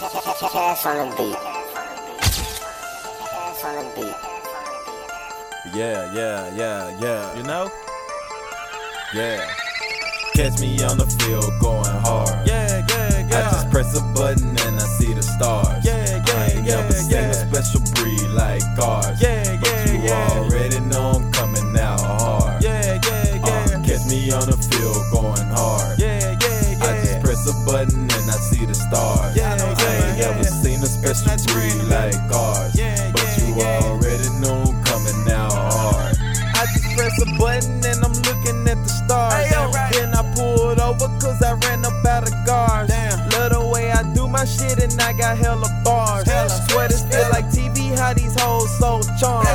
Ass on the beat. Ass on the beat. Yeah. You know? Yeah. Catch me on the field going hard. Yeah. I just press a button and I see the stars. I ain't never seen a special breed like ours. But you already know I'm coming out hard. Catch me on the field going hard. I just press a button and I see the stars. I ain't never seen a special breed like ours. But you already know I'm coming out hard. I just press a button and I'm looking at the stars. Then I pulled over cause I ran up out of guards. Love the way I do my shit and I got hella bars. Swear this feel like TV, how these hoes so charmed.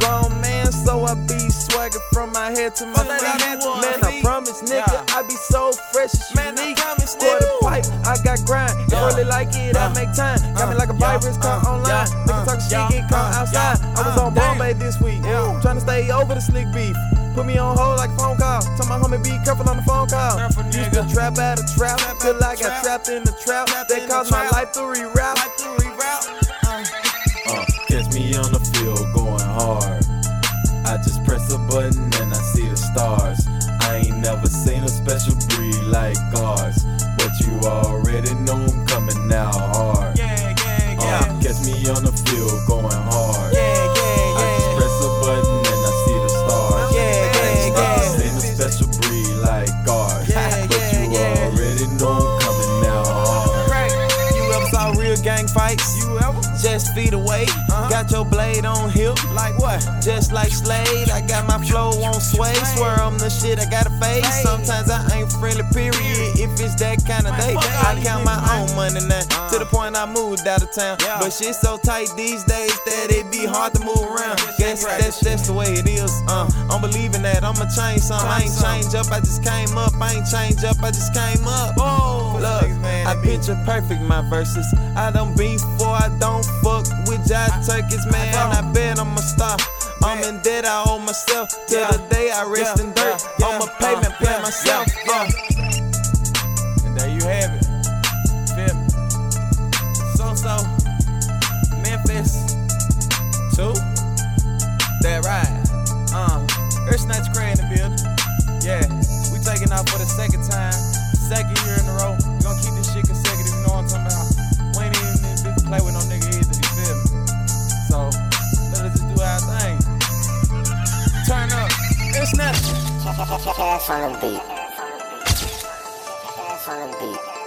Grown man, so I be swaggin' from my head to my feet. Man, I promise, nigga, I be so fresh as unique. For the pipe, I got grind. Really like it, I make time. Got me like a virus, caught online. Nigga talk shit, get caught outside. I was on Bombay this week, tryna stay over the slick beef. Put me on hold like a phone call. Tell my homie be careful on the phone call. Used to trap out of trap till I got trapped in the trap. They caused my life to reroute. Catch me on the field going hard. I just press a button and I see the stars. I ain't never seen a special breed like ours. But you already know I'm coming out hard. Catch me on the field going hard. I just press a button and I see the stars. I ain't never seen a special breed like ours. But you already know I'm coming out hard. You ever saw real gang fights? You ever? Just feet away, got your blade on hip, like what? Just like Slade, I got my flow on sway. Swear I'm the shit, I got a face. Sometimes I ain't friendly, period. If it's that kind of day, I count my own money now. To the point I moved out of town, but shit's so tight these days that it be hard to move around. Guess that's the way it is. I'm believing that I'ma change something. I ain't change up, I just came up. I ain't change up, I just came up. Whoa, look, I picture perfect my verses. I don't beef for I don't. Fuck with y'all turkeys, man. I bet I'm a star. I'm in debt, I owe myself. Till the day I rest in dirt. I'm a payment plan myself. And there you have it. Fifth. So. Memphis. 2. That ride. Earsnatcher Cray in the building. We taking out for the second time. Second year in a row. We gonna keep this shit consecutive. You know what I'm talking about. We ain't even in this play with no nigga. Ass on the beat.